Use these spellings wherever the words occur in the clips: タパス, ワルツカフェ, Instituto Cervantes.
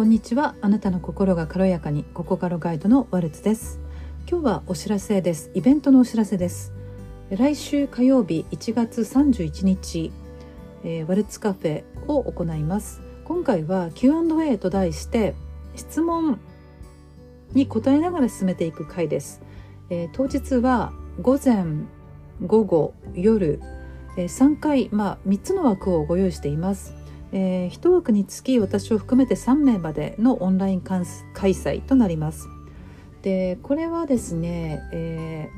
こんにちは。あなたの心が軽やかに、ここからガイドのワルツです。今日はお知らせです。イベントのお知らせです。来週火曜日1月31日、ワルツカフェを行います。今回は Q&A と題して質問に答えながら進めていく回です。当日は午前、午後、夜、3回、3つの枠をご用意しています。1枠につき私を含めて3名までのオンライン開催となります。で、これはですね、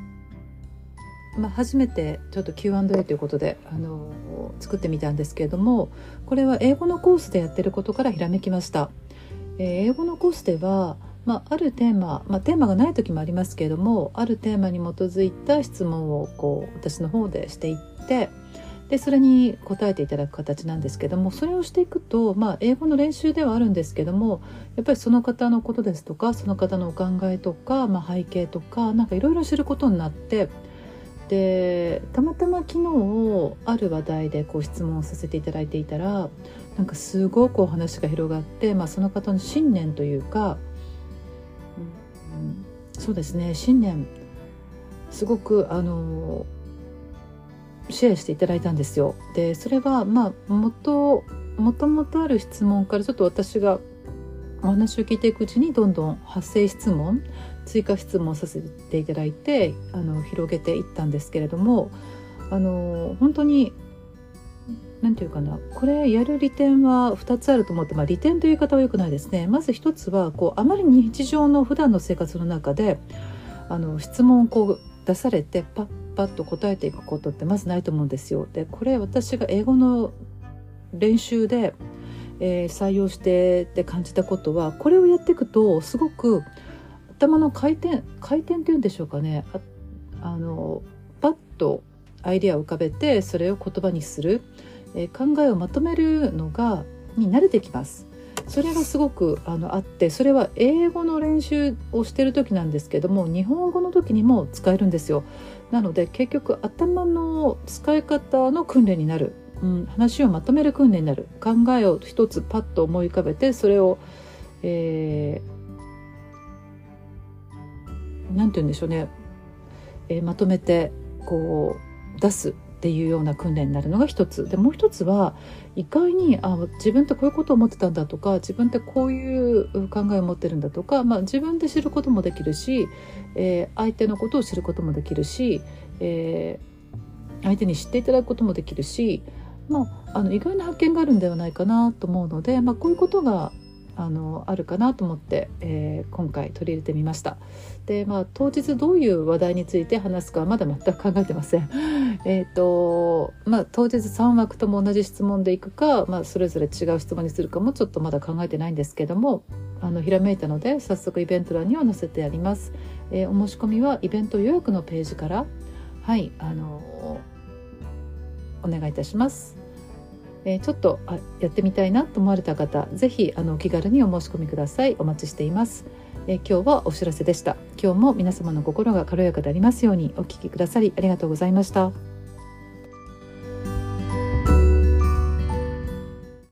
初めてちょっと Q&A ということで作ってみたんですけれども、これは英語のコースでやってることからひらめきました。英語のコースでは、あるテーマ、テーマがない時もありますけれども、あるテーマに基づいた質問を私の方でしていって、でそれに答えていただく形なんですけども、それをしていくと、英語の練習ではあるんですけども、やっぱりその方のことですとか、その方のお考えとか、背景とか、いろいろ知ることになって、でたまたま昨日ある話題で質問をさせていただいていたら、すごくお話が広がって、その方の信念というか、そうですね、信念すごくシェアしていただいたんですよ。でそれはもともとある質問から、ちょっと私がお話を聞いていくうちに、どんどん発生質問、追加質問させていただいて、広げていったんですけれども、本当に何て言うかな、これやる利点は2つあると思って、利点という言い方は良くないですね。まず1つはあまりに日常の普段の生活の中で質問を出されてパッと答えていくことってまずないと思うんですよ。でこれ私が英語の練習で、採用してって感じたことは、これをやっていくとすごく頭の回転っていうんでしょうかね、パッとアイデアを浮かべて、それを言葉にする、考えをまとめるのが慣れてきます。それがすごくあって、それは英語の練習をしている時なんですけども、日本語の時にも使えるんですよ。なので結局頭の使い方の訓練になる、話をまとめる訓練になる、考えを一つパッと思い浮かべて、それを、なんて言うんでしょうね、まとめて出すっていうような訓練になるのが一つで、もう一つは意外に自分ってこういうことを思ってたんだとか、自分ってこういう考えを持ってるんだとか、自分で知ることもできるし、相手のことを知ることもできるし、相手に知っていただくこともできるし、意外な発見があるんではないかなと思うので、こういうことがあるかなと思って、今回取り入れてみました。で、当日どういう話題について話すかはまだ全く考えてません。当日3枠とも同じ質問でいくか、それぞれ違う質問にするかもちょっとまだ考えてないんですけども、ひらめいたので早速イベント欄には載せてあります。お申し込みはイベント予約のページから、はい、お願いいたします。ちょっとやってみたいなと思われた方、ぜひお気軽にお申し込みください。お待ちしています。今日はお知らせでした。今日も皆様の心が軽やかでありますように。お聞きくださりありがとうございました。